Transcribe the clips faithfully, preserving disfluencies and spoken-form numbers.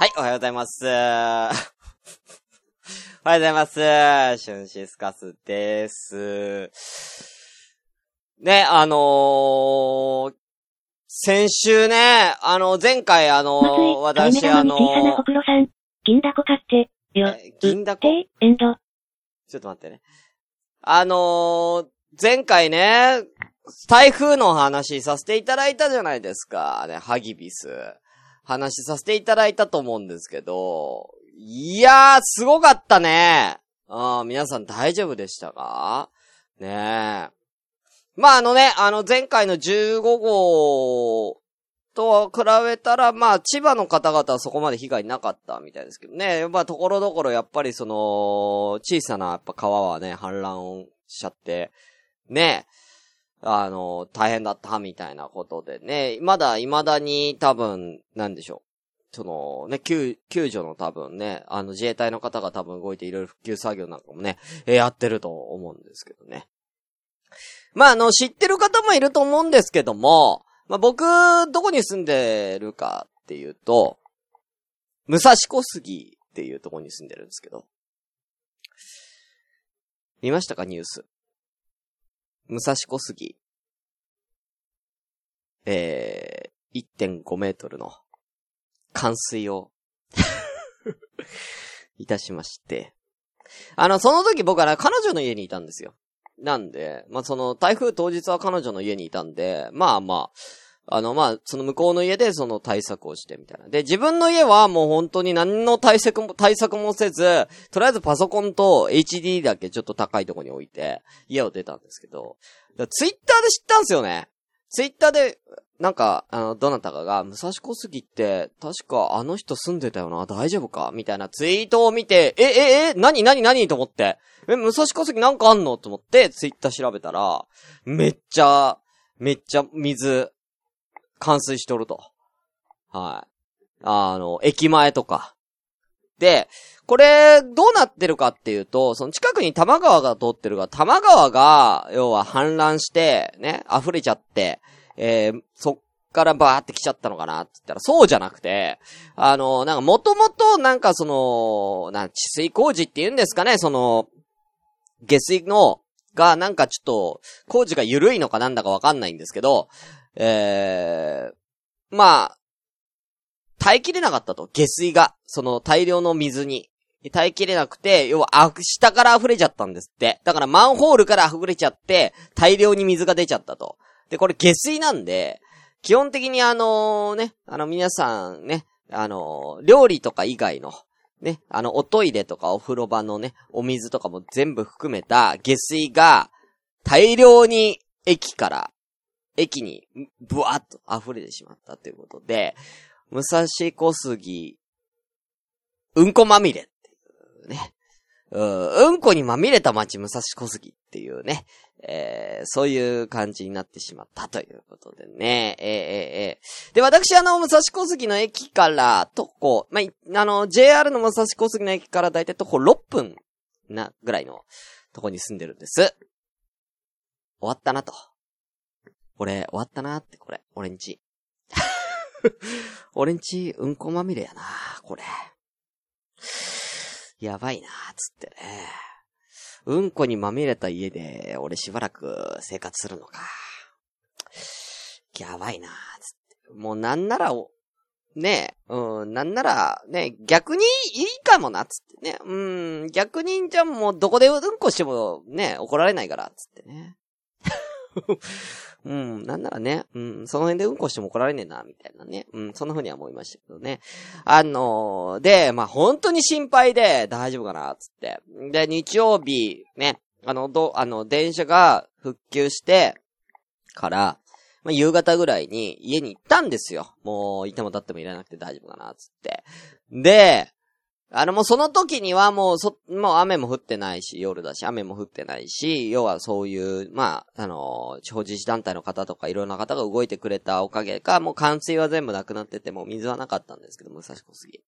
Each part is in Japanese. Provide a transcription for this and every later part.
はい、おはようございます。おはようございます。シュンシスカスです。ね、あのー、先週ね、あの、前回あのー、私あのー、銀だこ買って、よ、銀だこエンド。ちょっと待ってね。あのー、前回ね、台風の話させていただいたじゃないですか。ね、ハギビス。話させていただいたと思うんですけど、いやー、すごかったね。あー、皆さん大丈夫でしたか？ねえ。まあ、あのね、あの前回のじゅうごごうと比べたら、まあ、千葉の方々はそこまで被害なかったみたいですけどね。まあ、ところどころやっぱりその、小さなやっぱ川はね、氾濫しちゃって、ねえ。あの、大変だった、みたいなことでね。まだ、未だに多分、なんでしょう。その、ね、救、救助の多分ね、あの、自衛隊の方が多分動いていろいろ復旧作業なんかもね、えー、やってると思うんですけどね。まあ、あの、知ってる方もいると思うんですけども、まあ、僕、どこに住んでるかっていうと、武蔵小杉っていうところに住んでるんですけど。見ましたか、ニュース。武蔵小杉、えー、いってんごメートルの冠水をいたしまして、あのその時僕は、ね、彼女の家にいたんですよ。なんで、まあ、その台風当日は彼女の家にいたんで、まあまああのまあその向こうの家でその対策をしてみたいな。で、自分の家はもう本当に何の対策も対策もせず、とりあえずパソコンと エイチディー だけちょっと高いところに置いて家を出たんですけど、ツイッターで知ったんですよね。ツイッターでなんかあのどなたかが武蔵小杉って確かあの人住んでたよな、大丈夫かみたいなツイートを見て、えええ何何何と思って、え武蔵小杉なんかあんのと思ってツイッター調べたら、めっちゃめっちゃ水冠水しとると。はい。あの、駅前とか。で、これ、どうなってるかっていうと、その近くに多摩川が通ってるが、多摩川が、要は氾濫して、ね、溢れちゃって、えー、そっからバーって来ちゃったのかなって言ったら、そうじゃなくて、あの、なんかもともと、なんかその、なん、治水工事っていうんですかね、その、下水の、が、なんかちょっと、工事が緩いのかなんだかわかんないんですけど、えー、まあ、耐えきれなかったと。下水が、その大量の水に。耐えきれなくて、要は、下から溢れちゃったんですって。だからマンホールから溢れちゃって、大量に水が出ちゃったと。で、これ下水なんで、基本的にあのね、あの皆さんね、あのー、料理とか以外の、ね、あの、おトイレとかお風呂場のね、お水とかも全部含めた下水が、大量に駅から、駅にブワッと溢れてしまったということで、武蔵小杉うんこまみれっていうね、う、うんこにまみれた街武蔵小杉っていうね、えー、そういう感じになってしまったということでね、えー、えー、で私あの武蔵小杉の駅から徒歩、まあ、あの ジェイアール の武蔵小杉の駅からだいたい徒歩ろっぷんなぐらいのとこに住んでるんです。終わったなと。俺、終わったなーって、これ。俺んち。俺んち、うんこまみれやなー、これ。やばいなー、つってね。うんこにまみれた家で、俺しばらく生活するのか。やばいなー、つって。もうなんなら、ねえ、うん、なんなら、ね、逆にいいかもな、つってね。うん、逆に、じゃあもうどこでうんこしても、ね、怒られないから、つってね。うん、なんならね、うん、その辺でうんこしても怒られねえな、みたいなね。うん、そんな風には思いましたけどね。あのー、で、まあ、本当に心配で、大丈夫かな、つって。で、日曜日、ね、あの、ど、あの、電車が復旧して、から、まあ、夕方ぐらいに家に行ったんですよ。もう、いても立ってもいらなくて大丈夫かな、つって。で、あのもうその時にはもうそ、もう雨も降ってないし、夜だし雨も降ってないし、要はそういう、まあ、あの、地方自治団体の方とかいろんな方が動いてくれたおかげか、もう冠水は全部なくなってて、もう水はなかったんですけど、武蔵小杉。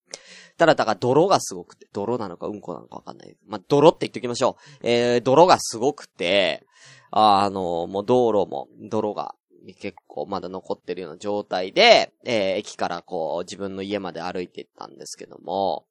ただだから泥がすごくて、泥なのかうんこなのかわかんない。まあ、泥って言っておきましょう。えー、泥がすごくて、あの、もう道路も、泥が、結構まだ残ってるような状態で、えー、駅からこう自分の家まで歩いていったんですけども、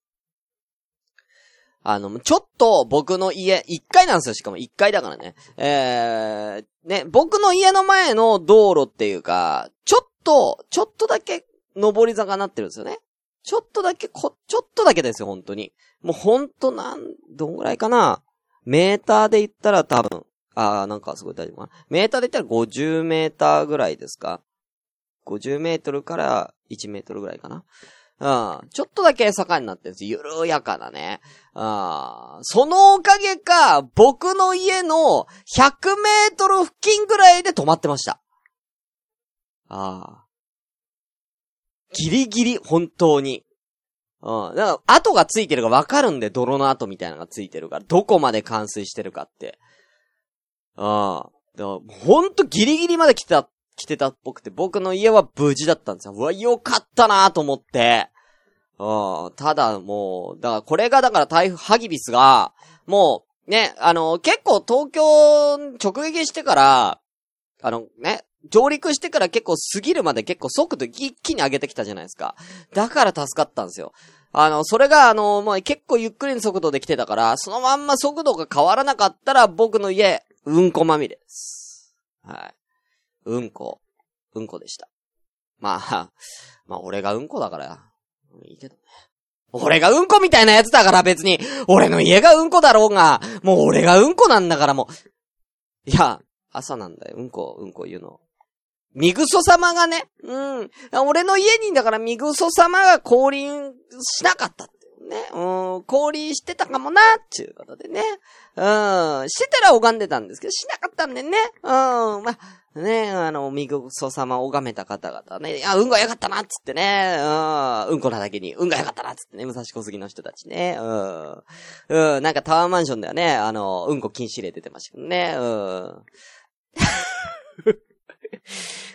あの、ちょっと僕の家、いっかいなんですよ、しかもいっかいだからね。えー、ね、僕の家の前の道路っていうか、ちょっと、ちょっとだけ上り坂になってるんですよね。ちょっとだけ、こ、ちょっとだけですよ、本当に。もうほんとなん、どんぐらいかな。メーターで言ったら多分、あー、なんかすごい大丈夫かな。メーターで言ったらごじゅうメーターぐらいですか。ごじゅうメートルからいちメートルぐらいかな。うん、ちょっとだけ坂になってるんです。緩やかなね。あ、そのおかげか、僕の家のひゃくメートル付近ぐらいで止まってました。あ、ギリギリ、本当に。うん、だから跡がついてるかわかるんで、泥の跡みたいなのがついてるから、どこまで冠水してるかって。あ、ほんとギリギリまで来た、来てたっぽくて、僕の家は無事だったんですよ。うわ、よかったなと思って。うん、ただもう、だからこれがだから台風ハギビスが、もうね、あの、結構東京直撃してから、あのね、上陸してから結構過ぎるまで結構速度一気に上げてきたじゃないですか。だから助かったんですよ。あの、それがあの、まあ、結構ゆっくりの速度で来てたから、そのまんま速度が変わらなかったら僕の家、うんこまみれです。はい。うんこ。うんこでした。まあ、まあ俺がうんこだから、いいけどね。俺がうんこみたいなやつだから別に、俺の家がうんこだろうが、もう俺がうんこなんだからもう。いや、朝なんだよ、うんこ、うんこ言うの。みぐそ様がね、うん。俺の家にだからみぐそ様が降臨しなかったってね。うん、降臨してたかもな、っていうことでね。うん、してたら拝んでたんですけど、しなかったんでね。うん、まあ、ねえ、あの、みぐそ様を拝めた方々ね、いや、運が良かったなっつってね、うん、うんこなだけに、運が良かったなっつってね、武蔵小杉の人たちね、うん、うん、なんかタワーマンションではね、あの、うんこ禁止令出てましたけどね、うん。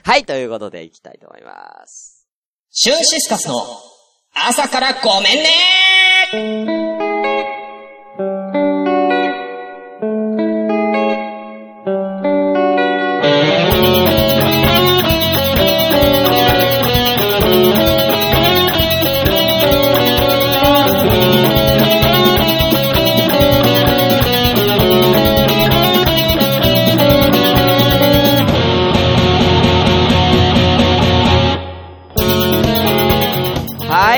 はい、ということでいきたいと思います。シュンシスカスの朝からごめんねー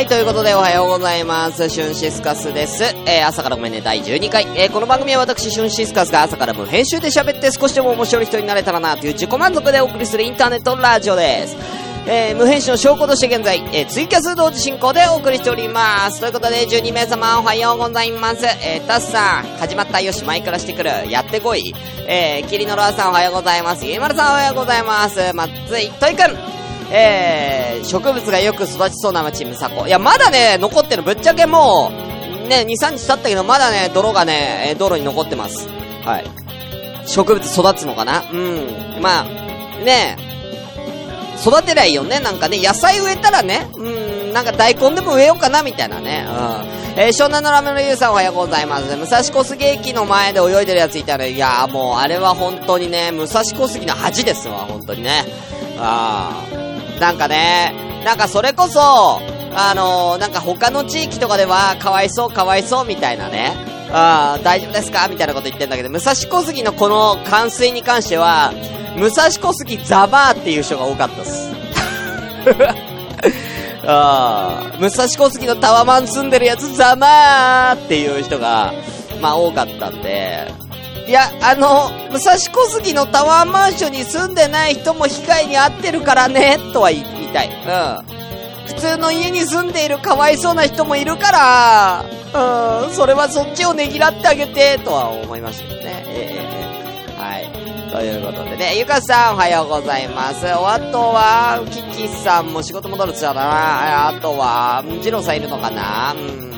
ということでおはようございます。シュンシスカスです。えー、朝からごめんねだいじゅうにかい。えー、この番組は私シュンシスカスが朝から無編集で喋って少しでも面白い人になれたらなという自己満足でお送りするインターネットラジオです。えー、無編集の証拠として現在、えー、ツイキャス同時進行でお送りしております。ということでじゅうにめいさまおはようございます。えー、タスさん、始まったよし、前からしてくる。やってこい。えー、キリノロアさんおはようございます。ゆいまるさんおはようございます。まっついといくん。えー、植物がよく育ちそうな町、むさこ。いや、まだね、残ってる。ぶっちゃけもう、ね、にさんにち経ったけど、まだね、泥がね、道路に残ってます。はい。植物育つのかな？うん。まあ、ね、育てりゃいいよね。なんかね、野菜植えたらね、うん、なんか大根でも植えようかな、みたいなね。うん。えー、湘南のラメのゆうさんおはようございます。武蔵小杉駅の前で泳いでるやついたら、いやー、もう、あれは本当にね、武蔵小杉の恥ですわ、本当にね。あー。なんかね、なんかそれこそ、あのー、なんか他の地域とかでは、かわいそう、かわいそう、みたいなね。ああ、大丈夫ですかみたいなこと言ってんだけど、武蔵小杉のこの冠水に関しては、武蔵小杉ザバーっていう人が多かったっす。ああ、武蔵小杉のタワマン住んでるやつザバーっていう人が、まあ多かったんで、いや、あの、武蔵小杉のタワーマンションに住んでない人も被害に遭ってるからね、とは言いたい。うん。普通の家に住んでいるかわいそうな人もいるから、うん、それはそっちをねぎらってあげて、とは思いましたよね。えー、はい。ということでね、ゆかさんおはようございます。おあとは、キキさんも仕事戻るつだな。あとは、ジローさんいるのかな、うん。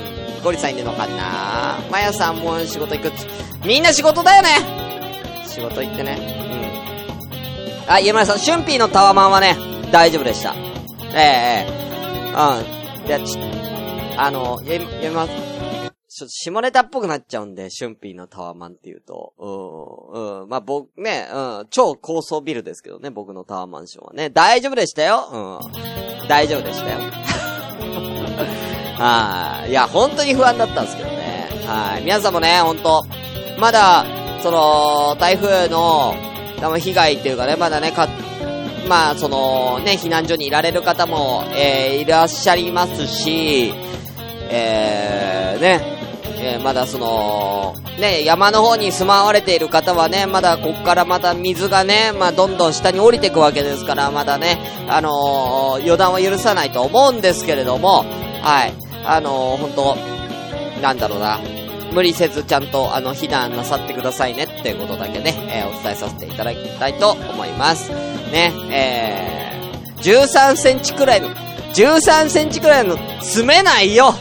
ゴリさんいるのかな。マヤさんも仕事行く。みんな仕事だよね。仕事行ってね。うん。あ、家村さん、シュンピーのタワマンはね、大丈夫でした。ええええ。うん。いや、ち、あの、家、家村、ちょっと下ネタっぽくなっちゃうんで、シュンピーのタワーマンっていうと、うん、うん、まあ、僕、ね、うん、超高層ビルですけどね、僕のタワーマンションはね、大丈夫でしたよ、うん、大丈夫でしたよ。はい、いや、本当に不安だったんですけどね、はい、皆さんもね、本当まだ、その、台風の、被害っていうかね、まだね、か、まあ、その、ね、避難所にいられる方も、えー、いらっしゃいますし、えー、ね、えー、まだその、ね、山の方に住まわれている方はね、まだこっからまた水がね、まあ、どんどん下に降りていくわけですから、まだね、あのー、予断は許さないと思うんですけれども、はい、あのー、ほんと、なんだろうな、無理せずちゃんと、あの、避難なさってくださいねっていうことだけね、えー、お伝えさせていただきたいと思います。ね、えー、じゅうさんセンチくらいの、じゅうさんセンチくらいの、詰めないよ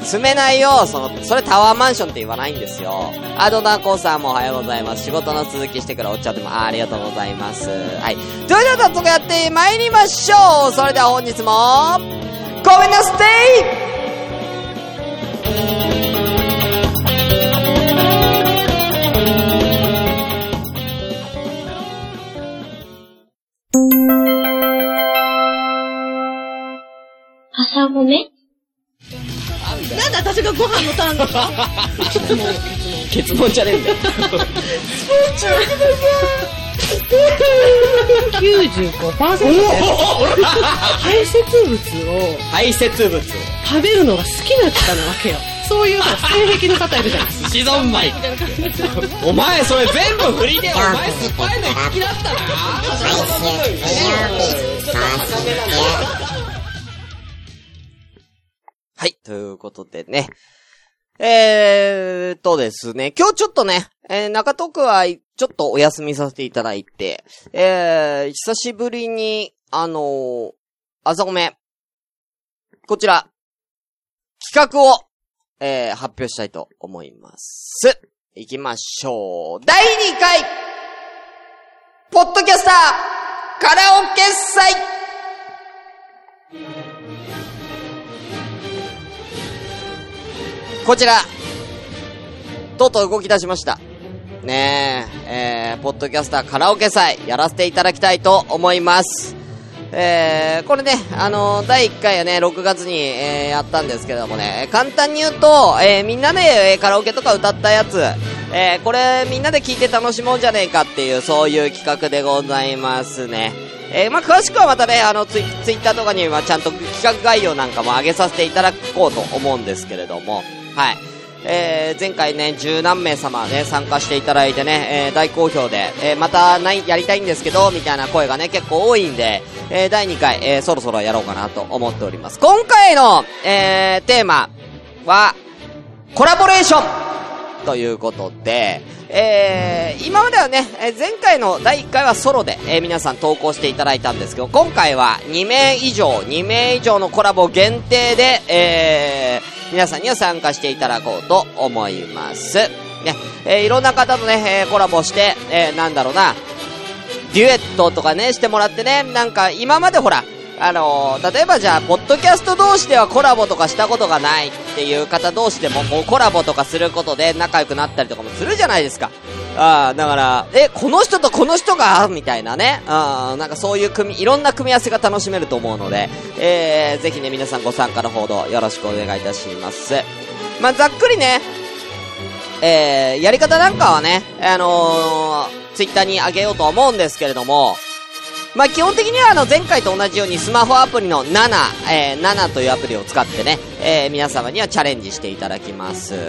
詰めないよその、それタワーマンションって言わないんですよ。あ、ドナコーさんもおはようございます。仕事の続きしてからお茶でも あ, ありがとうございます。はい。それでは早速やって参りましょう。それでは本日も、ごめんなさい。朝ごめんなんで私がご飯のターンですか結論じゃねえんだよきゅうじゅうごパーセント 排泄物を排泄物を食べるのが好きな方なわけよそういう性癖の方いるじゃない寿司どんまいお前それ全部振りでお前酸っぱいの好きだったなはいということでねえーっとですね今日ちょっとね、えー、中東区はちょっとお休みさせていただいて、えー、久しぶりにあのー、朝ごめんこちら企画をえー、発表したいと思います。いきましょう。だいにかいポッドキャスターカラオケ祭こちらとうとう動き出しました。ねえ、えー、ポッドキャスターカラオケ祭やらせていただきたいと思います。えー、これね、あのー、だいいっかいはね、ろくがつに、えー、やったんですけどもね、簡単に言うと、えー、みんなで、えー、カラオケとか歌ったやつ、えー、これみんなで聴いて楽しもうじゃねえかっていう、そういう企画でございますね。えー、まあ、詳しくはまたね、あの、ツイ、ツイッターとかにはちゃんと企画概要なんかも上げさせていただこうと思うんですけれども、はい。えー、前回ね、十何名様ね、参加していただいてね、えー、大好評で、えー、またない、やりたいんですけど、みたいな声がね、結構多いんで、えー、だいにかい、えー、そろそろやろうかなと思っております。今回の、えー、テーマは、コラボレーションということで、えー、今まではね、前回のだいいっかいはソロで、えー、皆さん投稿していただいたんですけど、今回はにめいいじょうのコラボ限定で、えー、皆さんには参加していただこうと思います。ね、えー、いろんな方とね、えー、コラボして、えー、なんだろうな、デュエットとかね、してもらってね、なんか今までほら、あのー、例えばじゃあ、ポッドキャスト同士ではコラボとかしたことがないっていう方同士でも、こうコラボとかすることで仲良くなったりとかもするじゃないですか。ああ、だから、え、この人とこの人が、みたいなね、ああ、なんかそういう組、いろんな組み合わせが楽しめると思うので、えー、ぜひね、皆さんご参加のほどよろしくお願いいたします。まあ、ざっくりね、えー、やり方なんかはね、あのー、ツイッターに上げようと思うんですけれども、まあ、基本的にはあの前回と同じようにスマホアプリのなな、えー、ななというアプリを使ってね、えー、皆様にはチャレンジしていただきます。は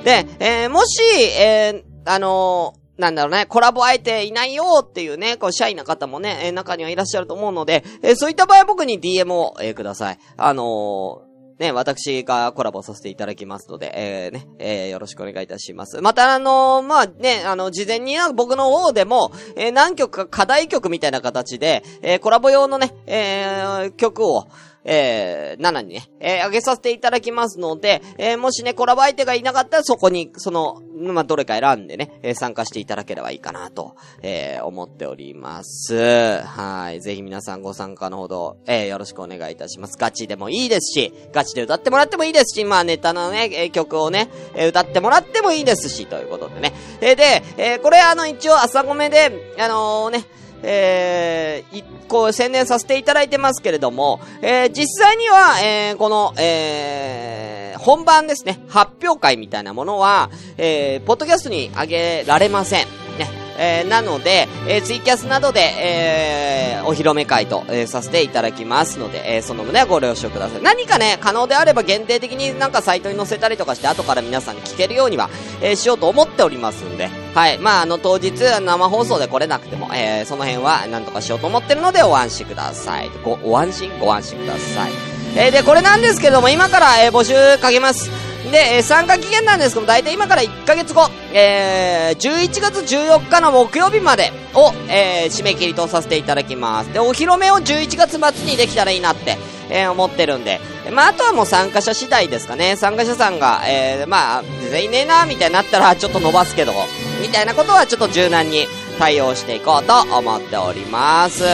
ーい。で、えー、もし、えー、あのー、なんだろうね、コラボ相手いないよっていうね、こうシャイな方もね、えー、中にはいらっしゃると思うので、えー、そういった場合は僕に ディーエム を、えー、ください。あのー、ね、私がコラボさせていただきますので、えー、ね、えー、よろしくお願いいたします。またあのー、まあ、ね、あの、事前に僕の方でも、えー、何曲か課題曲みたいな形で、えー、コラボ用のね、えー、曲を、えー、ななにね、えー、あげさせていただきますので、えー、もしね、コラボ相手がいなかったらそこに、その、まあ、どれか選んでね、えー、参加していただければいいかなと、えー、思っております。はい。ぜひ皆さんご参加のほど、えー、よろしくお願いいたします。ガチでもいいですし、ガチで歌ってもらってもいいですし、まあ、ネタのね、曲をね、歌ってもらってもいいですし、ということでね。えー、で、えー、これあの、一応朝ごめで、あのー、ね、えー、一個宣伝させていただいてますけれども、えー、実際には、えー、この、えー、本番ですね、発表会みたいなものは、えー、ポッドキャストに上げられません。ね。えー、なので、えー、ツイキャスなどで、えー、お披露目会と、えー、させていただきますので、えー、その旨はご了承ください。何かね、可能であれば限定的になんかサイトに載せたりとかして、後から皆さんに聞けるようには、えー、しようと思っておりますんで、はい。まあ、あの、当日、生放送で来れなくても、えー、その辺は何とかしようと思ってるので、ご安心ください。ご、ご安心ご安心ください。えー、で、これなんですけども、今から、えー、募集かけます。で、えー、参加期限なんですけども、大体今からいっかげつご、えー、じゅういちがつじゅうよっかの木曜日までを、えー、締め切りとさせていただきます。で、お披露目をじゅういちがつまつにできたらいいなって、えー、思ってるんで。まあ、あとはもう参加者次第ですかね。参加者さんが、えー、まあ、全員ねえなーみたいになったら、ちょっと伸ばすけど、みたいなことはちょっと柔軟に対応していこうと思っております。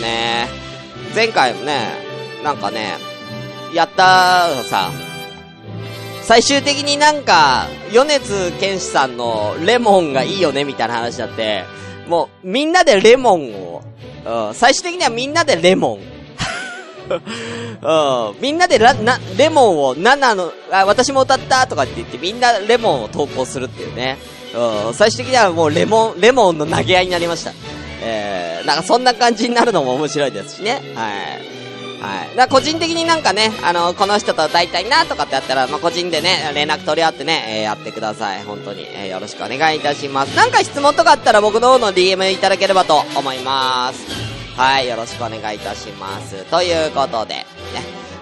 ね。前回もね、なんかね、やったさ、最終的になんか、米津玄師さんのレモンがいいよねみたいな話だって、もうみんなでレモンを、うん、最終的にはみんなでレモン。うん、みんなでラなレモンをななのあ私も歌ったとかって言ってみんなレモンを投稿するっていうね、うん、最終的にはもうレモンレモンの投げ合いになりました、えー、なんかそんな感じになるのも面白いですしね、はいはい、だ個人的になんかねあのこの人と歌いたいなとかってやったら、まあ、個人でね連絡取り合ってね、えー、やってください本当に、えー、よろしくお願いいたします。なんか質問とかあったら僕の方の ディーエム いただければと思います。はい、よろしくお願いいたします。ということで、ね。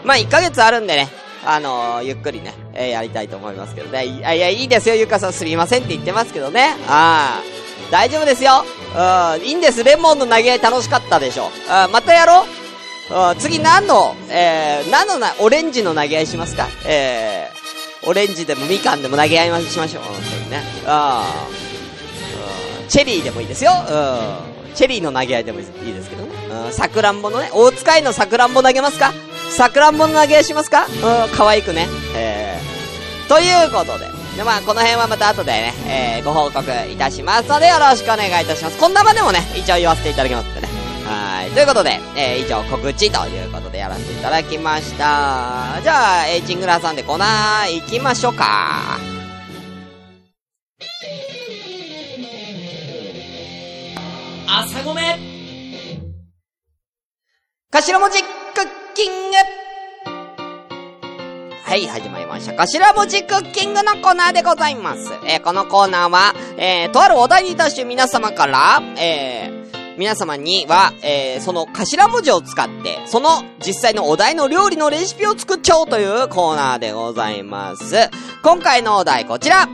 まあ、いっかげつあるんでね、あのー、ゆっくりね、えー、やりたいと思いますけどね。いや、いや、いいですよ、ゆかさんすみませんって言ってますけどね。あー、大丈夫ですよ。うん、いいんです、レモンの投げ合い楽しかったでしょ。あー、またやろう。うん、次何の、えー、何のな、オレンジの投げ合いしますか？えー、オレンジでもみかんでも投げ合いしましょう。うん、ね。あー、うん、チェリーでもいいですよ。うん。チェリーの投げ合いでもいいですけどね。うん、サクランボのね、大塚いのサクランボ投げますか？サクランボの投げ合いしますか？うん、可愛くね。えー、ということで。で、まあ、この辺はまた後でね、えー、ご報告いたしますので、よろしくお願いいたします。こんな場でもね、一応言わせていただきますってね。はい。ということで、えー、以上告知ということでやらせていただきました。じゃあ、えー、チングラーさんでコーナー行きましょうか。朝ごめ頭文字クッキング。はい、始まりました。頭文字クッキングのコーナーでございます。えー、このコーナーは、えー、とあるお題に対して皆様から、えー、皆様には、えー、その頭文字を使って、その実際のお題の料理のレシピを作っちゃおうというコーナーでございます。今回のお題こちら。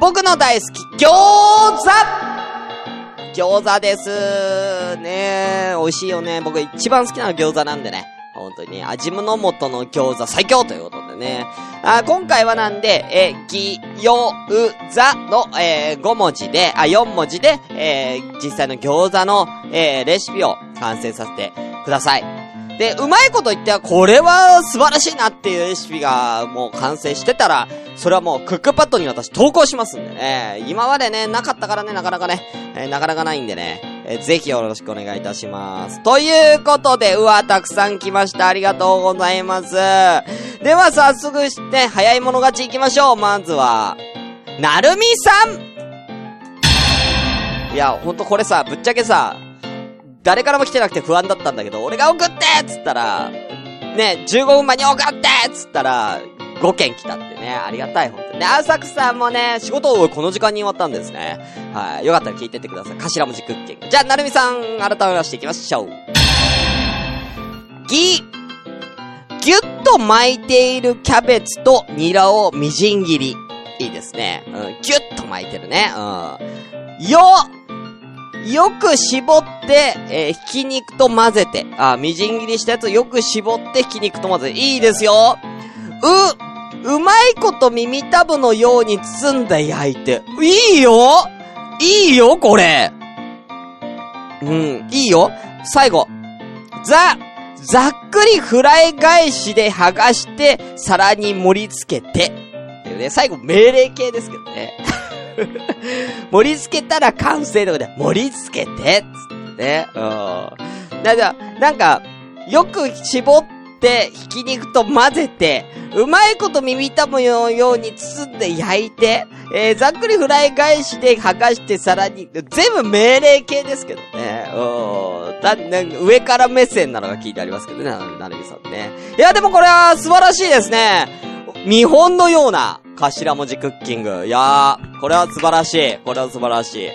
僕の大好き、餃子餃子ですね。美味しいよね。僕一番好きなの餃子なんでね。本当にね、味の素の餃子最強ということでね。あ、今回はなんで、え、ぎ、よ、う、ざの、えー、ごもじで、あ、よんもじで、えー、実際の餃子の、えー、レシピを完成させてください。で、うまいこと言っては、これは素晴らしいなっていうレシピがもう完成してたら、それはもうクックパッドに私投稿しますんでね。今までね、なかったからね、なかなかね、えー、なかなかないんでね、えー、ぜひよろしくお願いいたします。ということで、うわ、たくさん来ました。ありがとうございます。では、早速して、早い者勝ち行きましょう。まずは、なるみさん。いや、ほんとこれさ、ぶっちゃけさ、誰からも来てなくて不安だったんだけど、俺が送ってっつったら、ね、じゅうごふんまえに送ってっつったら、ごけん来たってね、ありがたい、ほんとにね。浅草さんもね、仕事をこの時間に終わったんですね。はい、よかったら聞いてってください。頭文字クッキング。じゃあ、なるみさん、改めましていきましょう。ぎ、ぎゅっと巻いているキャベツとニラをみじん切り。いいですね。うん、ぎゅっと巻いてるね。うん。よ、よく絞って、えー、ひき肉と混ぜて、あ、みじん切りしたやつをよく絞ってひき肉と混ぜて、いいですよ。う、うまいこと耳たぶのように包んで焼いて、いいよいいよこれ。うん、いいよ。最後。ザ、ざっくりフライ返しで剥がして、皿に盛り付けて。ね、最後命令形ですけどね。盛り付けたら完成とかで、盛り付けてつってね。うん。だから、なんか、よく絞って、ひき肉と混ぜて、うまいこと耳たぶのように包んで焼いて、えー、ざっくりフライ返しで剥がして皿に、全部命令形ですけどね。うん。だ、なんか上から目線なのが聞いてありますけどね、なるみさんね。いや、でもこれは素晴らしいですね。見本のような。頭文字クッキング。いやー、これは素晴らしい。これは素晴らしい。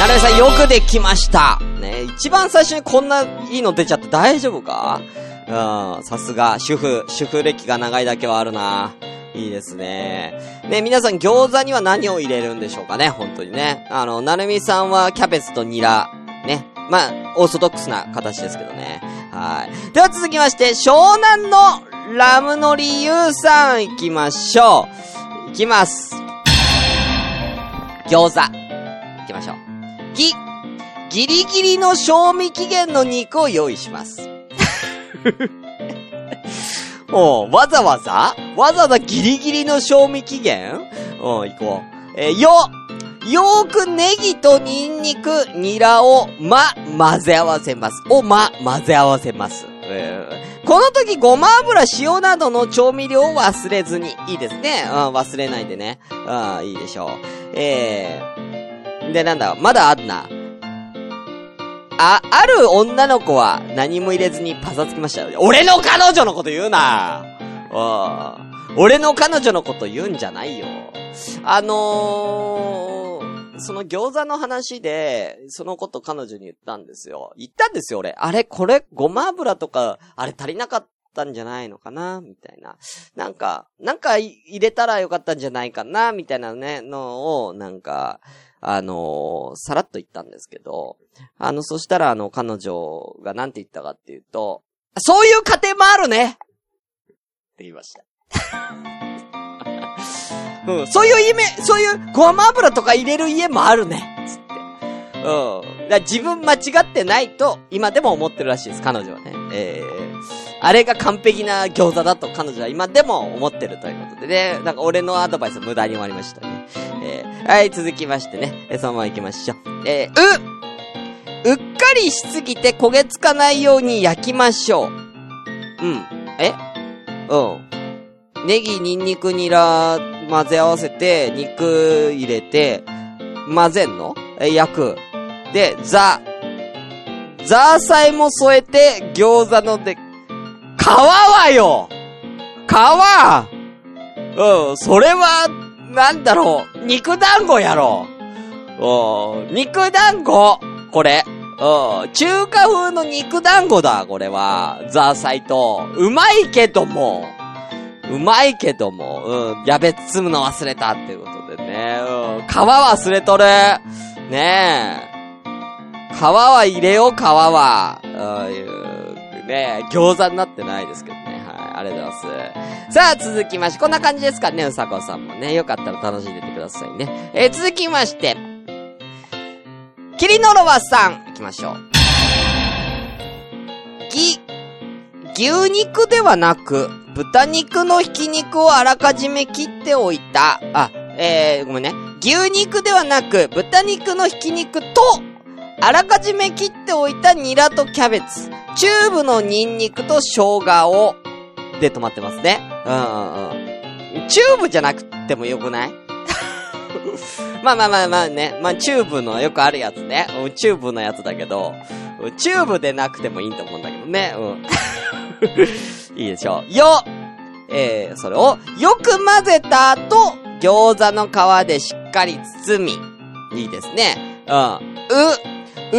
なるみさん、よくできました。ね、一番最初にこんないいの出ちゃって大丈夫か？うん、さすが、主婦、主婦歴が長いだけはあるな。いいですね。ね、皆さん餃子には何を入れるんでしょうかね、本当にね。あの、なるみさんはキャベツとニラ。ね。まあ、オーソドックスな形ですけどね。はい。では続きまして、湘南のラムノリユーさん行きましょう。行きます。餃子。行きましょう。ぎ、ギリギリの賞味期限の肉を用意します。おう、わざわざわざわざギリギリの賞味期限おう、行こう。えー、よ、よーくネギとニンニク、ニラを、ま、混ぜ合わせます。お、ま、混ぜ合わせます。えー、この時ごま油塩などの調味料を忘れずに。いいですね、うん、忘れないでね、うん、いいでしょう。えー、で、なんだ、まだあんなあ、ある女の子は何も入れずにパサつきましたよ。俺の彼女のこと言うな。俺の彼女のこと言うんじゃないよ。あのー、その餃子の話で、そのこと彼女に言ったんですよ。言ったんですよ、俺。あれ、これ、ごま油とか、あれ足りなかったんじゃないのかなみたいな。なんか、なんか入れたらよかったんじゃないかなみたいなね、のを、なんか、あのー、さらっと言ったんですけど、あの、そしたら、あの、彼女がなんて言ったかっていうと、そういう家庭もあるねって言いました。うん、そういう夢、そういうごま油とか入れる家もあるねつって。うん。だ、自分間違ってないと今でも思ってるらしいです、彼女はね。えー、あれが完璧な餃子だと彼女は今でも思ってるということでね。なんか俺のアドバイス無駄に終わりましたね。えー、はい、続きましてね、えー、そのまま行きましょう。えー、う、うっかりしすぎて焦げつかないように焼きましょう。うん。え？うん。ネギ、ニンニク、ニラー、混ぜ合わせて、肉入れて、混ぜんの？え、焼く。で、ザ、ザーサイも添えて、餃子ので、皮はよ！皮！うん、それは、なんだろう、肉団子やろ。うん、肉団子！これ。うん、中華風の肉団子だ、これは。ザーサイと。うまいけども。うまいけども、うん、やべ、包むの忘れたっていうことでね、うん、皮忘れとるねえ、皮は入れよう、皮は、うん、ねえ、餃子になってないですけどね、はい、ありがとうございます。さあ、続きまして、こんな感じですかね、うさこさんもね、よかったら楽しんでてくださいね。えー、続きまして、キリノロワさん、行きましょう。ぎ、牛肉ではなく、豚肉のひき肉をあらかじめ切っておいた。あ、えー、ごめんね。牛肉ではなく、豚肉のひき肉と、あらかじめ切っておいたニラとキャベツ、チューブのニンニクと生姜を、で止まってますね。うんうんうん。チューブじゃなくてもよくない？まあまあまあまあね。まあチューブのよくあるやつね。チューブのやつだけど、チューブでなくてもいいと思うんだけどね。うん。いいでしょう。よ、えー、それをよく混ぜた後、餃子の皮でしっかり包み。いいですね。う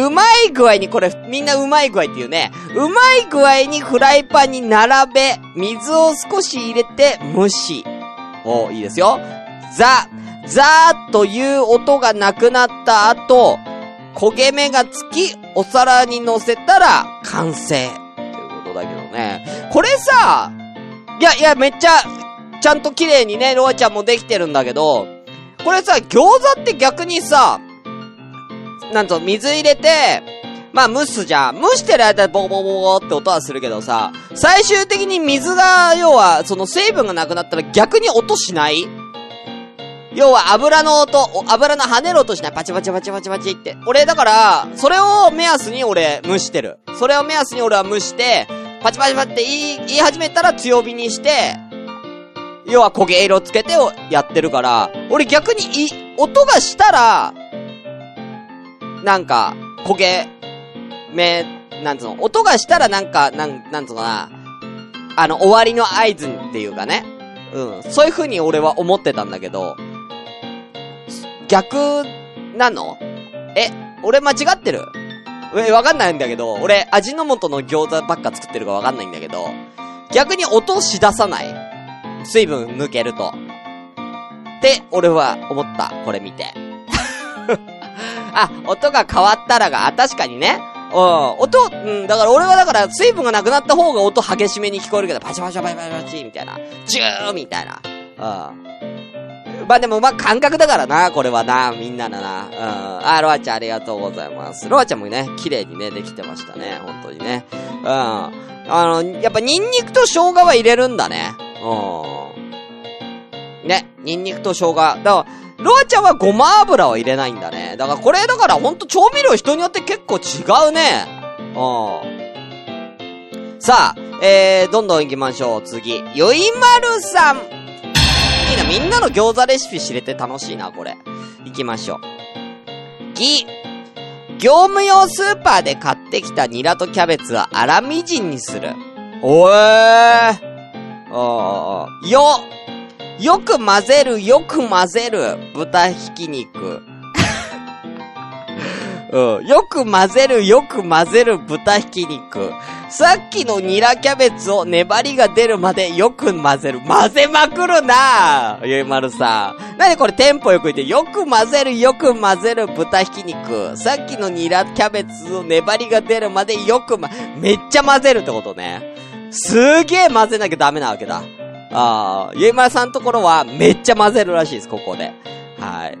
ん。う、うまい具合に、これみんなうまい具合っていうね。うまい具合にフライパンに並べ、水を少し入れて蒸し。お、いいですよ。ザ、ザーという音がなくなった後、焦げ目がつき、お皿に乗せたら完成。っていうことだけどね。これさ、いやいやめっちゃ、ちゃんと綺麗にね、ロアちゃんもできてるんだけど、これさ、餃子って逆にさ、なんと水入れて、まあ蒸すじゃん。蒸してる間ボコボコボコって音はするけどさ、最終的に水が、要は、その水分がなくなったら逆に音しない？要は油の音、油の跳ねる音しない。パチパチパチパチパチって。俺だから、それを目安に俺蒸してる。それを目安に俺は蒸して、パチパチパチって言い、言い始めたら強火にして、要は焦げ色つけてをやってるから、俺逆にい、音がしたら、なんか、焦げ、目、なんつうの、音がしたらなんか、なん、なんつうのな、あの、終わりの合図っていうかね。うん。そういう風に俺は思ってたんだけど、逆、なの？え、俺間違ってる？え、わかんないんだけど、俺、味の素の餃子ばっか作ってるかわかんないんだけど、逆に音をしださない。水分抜けると。って、俺は思った。これ見て。あ、音が変わったらが、あ、確かにね。うん、音、うん、だから俺はだから、水分がなくなった方が音激しめに聞こえるけど、パチパチパチパチパチみたいな。ジューみたいな。うん。まあでも、まあ感覚だからな、これはな、みんなのな。うん。あ、ロアちゃんありがとうございます。ロアちゃんもね、綺麗にね、できてましたね、本当にね。うん。あの、やっぱニンニクと生姜は入れるんだね。うん。ね、ニンニクと生姜。だから、ロアちゃんはごま油を入れないんだね。だからこれだからほんと調味料人によって結構違うね。うん。さあ、えー、どんどん行きましょう。次。よいまるさん。いいな、みんなの餃子レシピ知れて楽しいな、これ。行きましょう。ぎ。業務用スーパーで買ってきたニラとキャベツは粗みじんにする。おえー。あー。よ。よく混ぜる、よく混ぜる、豚ひき肉。うん、よく混ぜる、よく混ぜる、豚ひき肉。さっきのニラキャベツを粘りが出るまでよく混ぜる。混ぜまくるなぁ、ゆいまるさん。なにこれテンポよく言って、よく混ぜる、よく混ぜる、豚ひき肉。さっきのニラキャベツを粘りが出るまでよくま、めっちゃ混ぜるってことね。すーげー混ぜなきゃダメなわけだ。ああ、ゆいまるさんのところはめっちゃ混ぜるらしいです、ここで。はい。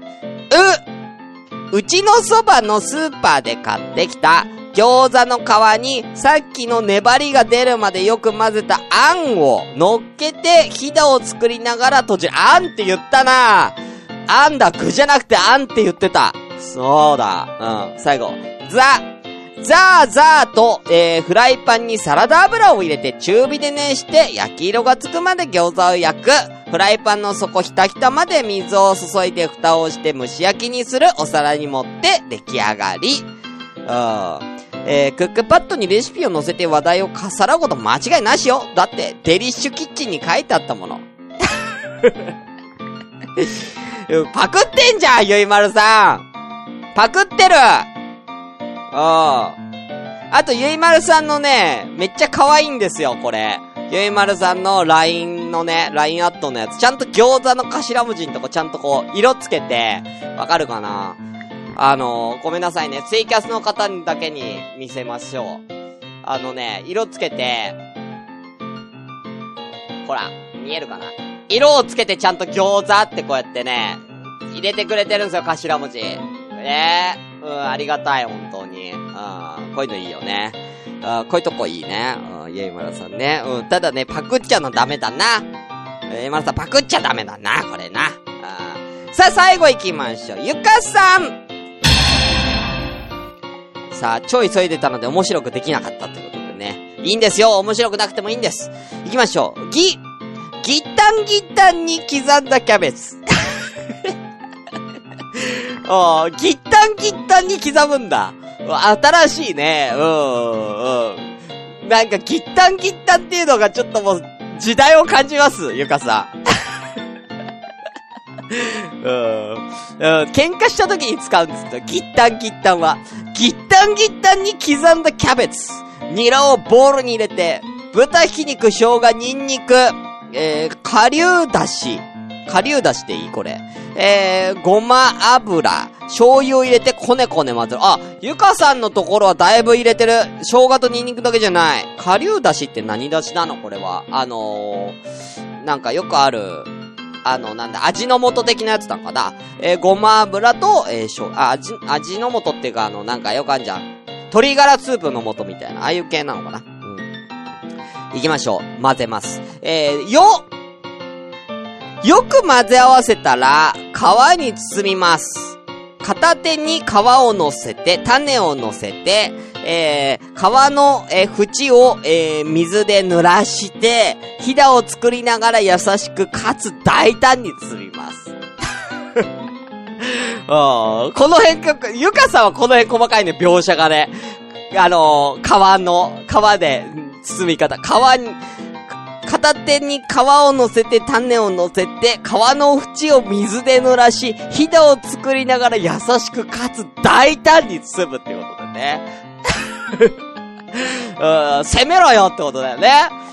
う、うちのそばのスーパーで買ってきた餃子の皮にさっきの粘りが出るまでよく混ぜたあんを乗っけてひだを作りながら途中、あんって言ったな。あんだ、具じゃなくてあんって言ってた。そうだ。うん、最後。ザ。ザーザーと、えー、フライパンにサラダ油を入れて中火で熱して焼き色がつくまで餃子を焼く。フライパンの底ひたひたまで水を注いで蓋をして蒸し焼きにする。お皿に盛って出来上がり。うん、えー、クックパッドにレシピを載せて話題をかさらうこと間違いなしよ。だってデリッシュキッチンに書いてあったもの。パクってんじゃん、ゆいまるさん。パクってる。ああ。あと、ゆいまるさんのね、めっちゃ可愛いんですよ、これ。ゆいまるさんの ライン のね、ライン アットのやつ。ちゃんと餃子の頭文字のとこちゃんとこう、色つけて、わかるかな？あのー、ごめんなさいね。ツイキャスの方だけに見せましょう。あのね、色つけて、ほら、見えるかな？色をつけてちゃんと餃子ってこうやってね、入れてくれてるんですよ、頭文字。ねえ。うん、ありがたい、本当に。うん、こういうのいいよね。うん、こういうとこいいね。うん、ゆいまるさんね。うん、ただね、パクっちゃのダメだな。ゆいまるさん、パクっちゃダメだな、これな。うん、さあ、最後行きましょう。ゆかさんさあ、超急いでたので面白くできなかったってことでね。いいんですよ。面白くなくてもいいんです。行きましょう。ぎ、ぎたんぎたんに刻んだキャベツ。おー、ギッタンギッタンに刻むんだ。新しいね。うん、うん。なんか、ギッタンギッタンっていうのがちょっともう、時代を感じます、ゆかさん。うん、うん。喧嘩した時に使うんですけど、ギッタンギッタンは、ギッタンギッタンに刻んだキャベツ。ニラをボウルに入れて、豚ひき肉、生姜、ニンニク、えー、顆粒だし。顆粒だしでいいこれ。えー、ごま油、醤油を入れてこねこね混ぜる。あ、ゆかさんのところはだいぶ入れてる。生姜とニンニクだけじゃない。顆粒だしって何だしなのこれは。あのー、なんかよくある、あの、なんだ、味の素的なやつなんかな。えー、ごま油と、えー、しょ、あ、味、味の素っていうか、あの、なんかよくあるじゃん。鶏ガラスープの素みたいな。ああいう系なのかな。うん。行きましょう。混ぜます。えー、よよく混ぜ合わせたら、皮に包みます。片手に皮を乗せて、種を乗せて、えー、皮の、えー、縁を、えー、水で濡らして、ひだを作りながら優しくかつ大胆に包みます。あ、この辺か、ゆかさんはこの辺細かいね、描写がね。あのー、皮の、皮で包み方。皮に、片手に皮を乗せて種を乗せて、皮の縁を水で濡らし、ひだを作りながら優しくかつ大胆に包むっていうことだね。うん、攻めろよってことだよね。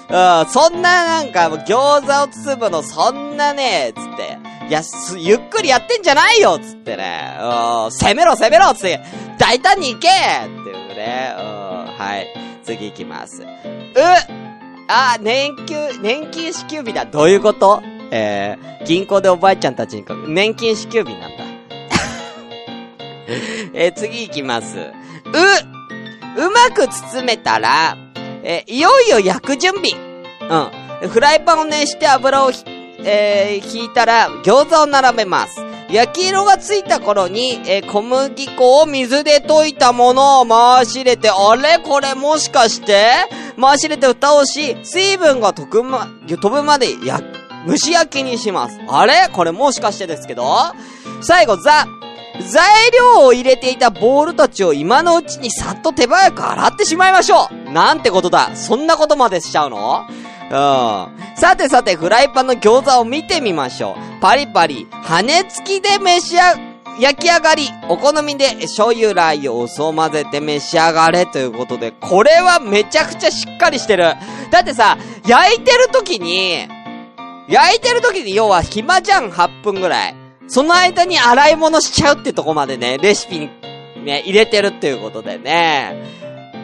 うん、そんななんか餃子を包むのそんなね、つって。いや、す、ゆっくりやってんじゃないよつってね。うん、攻めろ攻めろつって、大胆に行けっていうね。うん、はい。次行きます。うあ、年給、年金支給日だ。どういうこと？えー、銀行でおばあちゃんたちにかけ、年金支給日なんだ。えー、次行きます。う、うまく包めたら、えー、いよいよ焼く準備。うん。フライパンを熱して油をひ、えー、引いたら餃子を並べます。焼き色がついた頃に、えー、小麦粉を水で溶いたものを回し入れて、あれこれもしかして回し入れて蓋をし、水分が溶くま、飛ぶまでや、蒸し焼きにします。あれこれもしかしてですけど、最後、ザ、材料を入れていたボールたちを今のうちにさっと手早く洗ってしまいましょう。なんてことだ。そんなことまでしちゃうの？うん。さてさて、フライパンの餃子を見てみましょう。パリパリ、羽根付きで召しあ、焼き上がり。お好みで醤油ラー油をお酢を混ぜて召し上がれということで、これはめちゃくちゃしっかりしてる。だってさ、焼いてる時に、焼いてる時に要は暇じゃん、はっぷんぐらい。その間に洗い物しちゃうってとこまでね、レシピにね、入れてるっていうことでね。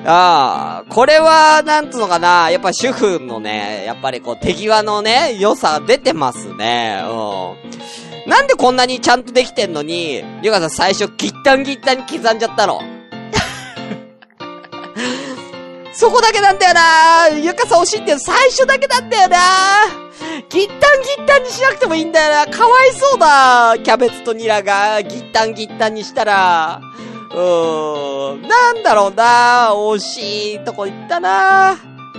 ああ、これは、なんつうのかな、やっぱ主婦のね、やっぱりこう、手際のね、良さ出てますね。うん。なんでこんなにちゃんとできてんのに、ゆかさん最初、ギッタンギッタンに刻んじゃったの。そこだけなんだよな、ゆかさん惜しいって最初だけなんだよな。ギッタンギッタンにしなくてもいいんだよな。かわいそうだ。キャベツとニラが、ギッタンギッタンにしたら。うーん、なんだろうな、惜しいとこ行ったな。う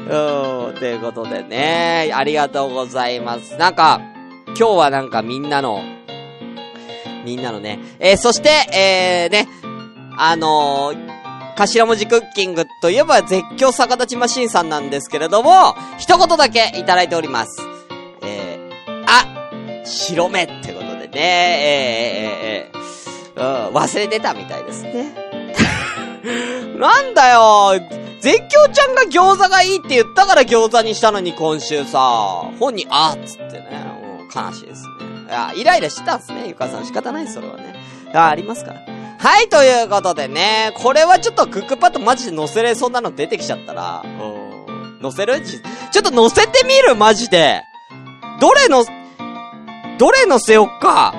ーん、ということでね、ありがとうございます。なんか、今日はなんかみんなの、みんなのね、えー、そして、えー、ね、あのー、頭文字クッキングといえば絶叫逆立ちマシンさんなんですけれども、一言だけいただいております。えー、あ、白目ってことでね、えー、えー、えー、うん、忘れてたみたいですね。なんだよ、絶叫ちゃんが餃子がいいって言ったから餃子にしたのに今週さ、本人あーっつってね、もう悲しいですね。いや、イライラしてたんですね、ゆかさん。仕方ないです、それはね。あ、ありますから。はい、ということでね、これはちょっとクックパッドマジで載せれそうなの出てきちゃったら、うん、載せる？ちょっと載せてみる？マジで。どれの、どれ載せよっか。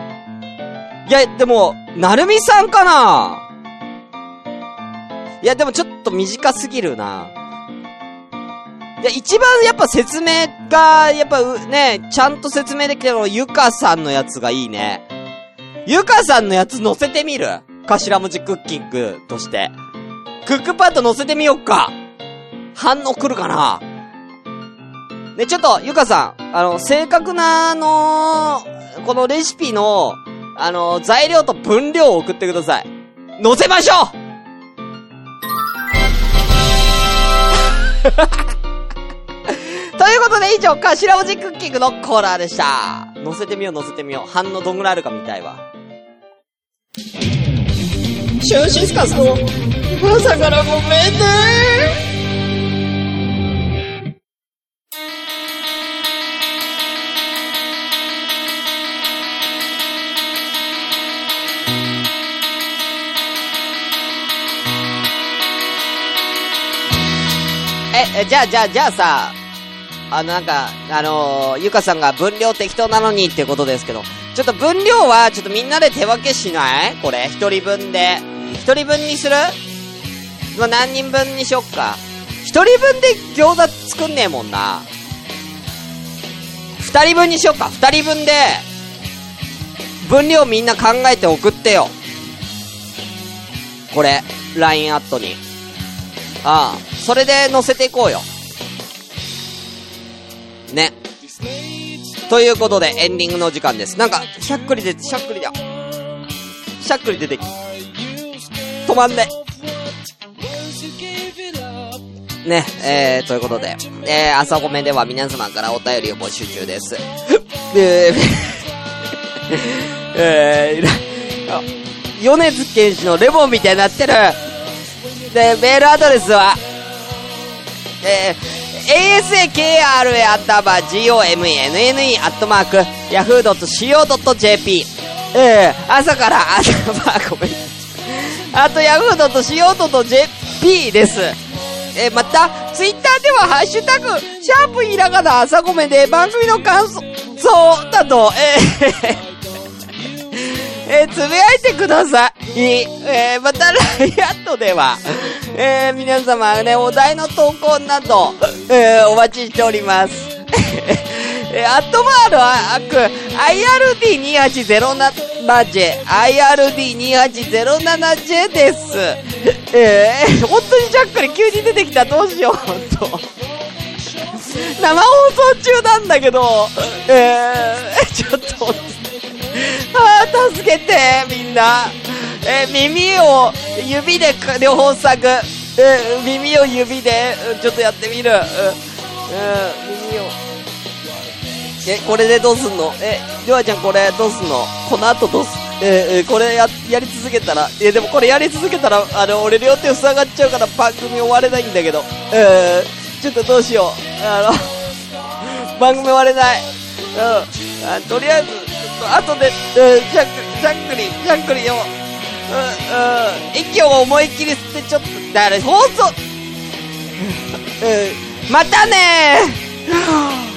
いや、でも、なるみさんかな？いや、でもちょっと短すぎるな。いや、一番やっぱ説明が、やっぱね、ちゃんと説明できてるの、ゆかさんのやつがいいね。ゆかさんのやつ載せてみる？頭文字クッキングとして。クックパッド載せてみよっか。反応来るかな？ね、ちょっと、ゆかさん、あの、正確な、あのー、このレシピの、あのー、材料と分量を送ってください。載せましょう。ということで以上、頭文字クッキングのコーナーでした。載せてみよう、載せてみよう。反応どんぐらいあるか見たいわ。シュンシスカスの朝からごめんねー。え、じゃあじゃあじゃあさ、あのなんかあのー、ゆかさんが分量適当なのにってことですけど、ちょっと分量はちょっとみんなで手分けしない？これ一人分で一人分にする？まあ、何人分にしよっか。一人分で餃子作んねえもんな。二人分にしよっか。二人分で分量みんな考えて送ってよ。これ ライン アットに、ああ、それで載せていこうよね。ということでエンディングの時間です。なんかしゃっくりでしゃっくりだしゃっくり出てき止まんねね、えー、ということで、えー、朝ごめでは皆様からお便りを募集中ですで、えー、米津玄師のレモンみたいになってる。で、メールアドレスは、えー、asakra-gomenne-yahoo.co.jp、 えー、朝から、あ、ごめん。あと、yahoo.co.jp です。えー、また、ツイッターでは、ハッシュタグ、シャープひらがな朝ごめで番組の感想だと、えー、えー、つぶやいてください。えー、またライアットでは、えー、皆様ね、お題の投稿など、えー、お待ちしております。えー、アットマールは、あく、アイアールディーにーはちゼロななジェイ、アイアールディーにーはちゼロななジェイ です。えー、本当にジャックに急に出てきた。どうしよう、本当。生放送中なんだけど、えー、ちょっと、ああ、助けてみんな、えー、耳を指で両方塞ぐ、えー、耳を指でちょっとやってみる、うんうん、耳を、え、これでどうすんの、え、りょあちゃんこれどうすんの、この後どうす、えー、これ や, やり続けたら、えー、でもこれやり続けたらあの俺両手塞がっちゃうから番組終われないんだけど、えー、ちょっとどうしよう、あの番組終われない、うん、あ、とりあえずあとで、えー、ジャックリジャックリを、うん、うん、息を思いっきり吸ってちょっとだから放送、うん、またねー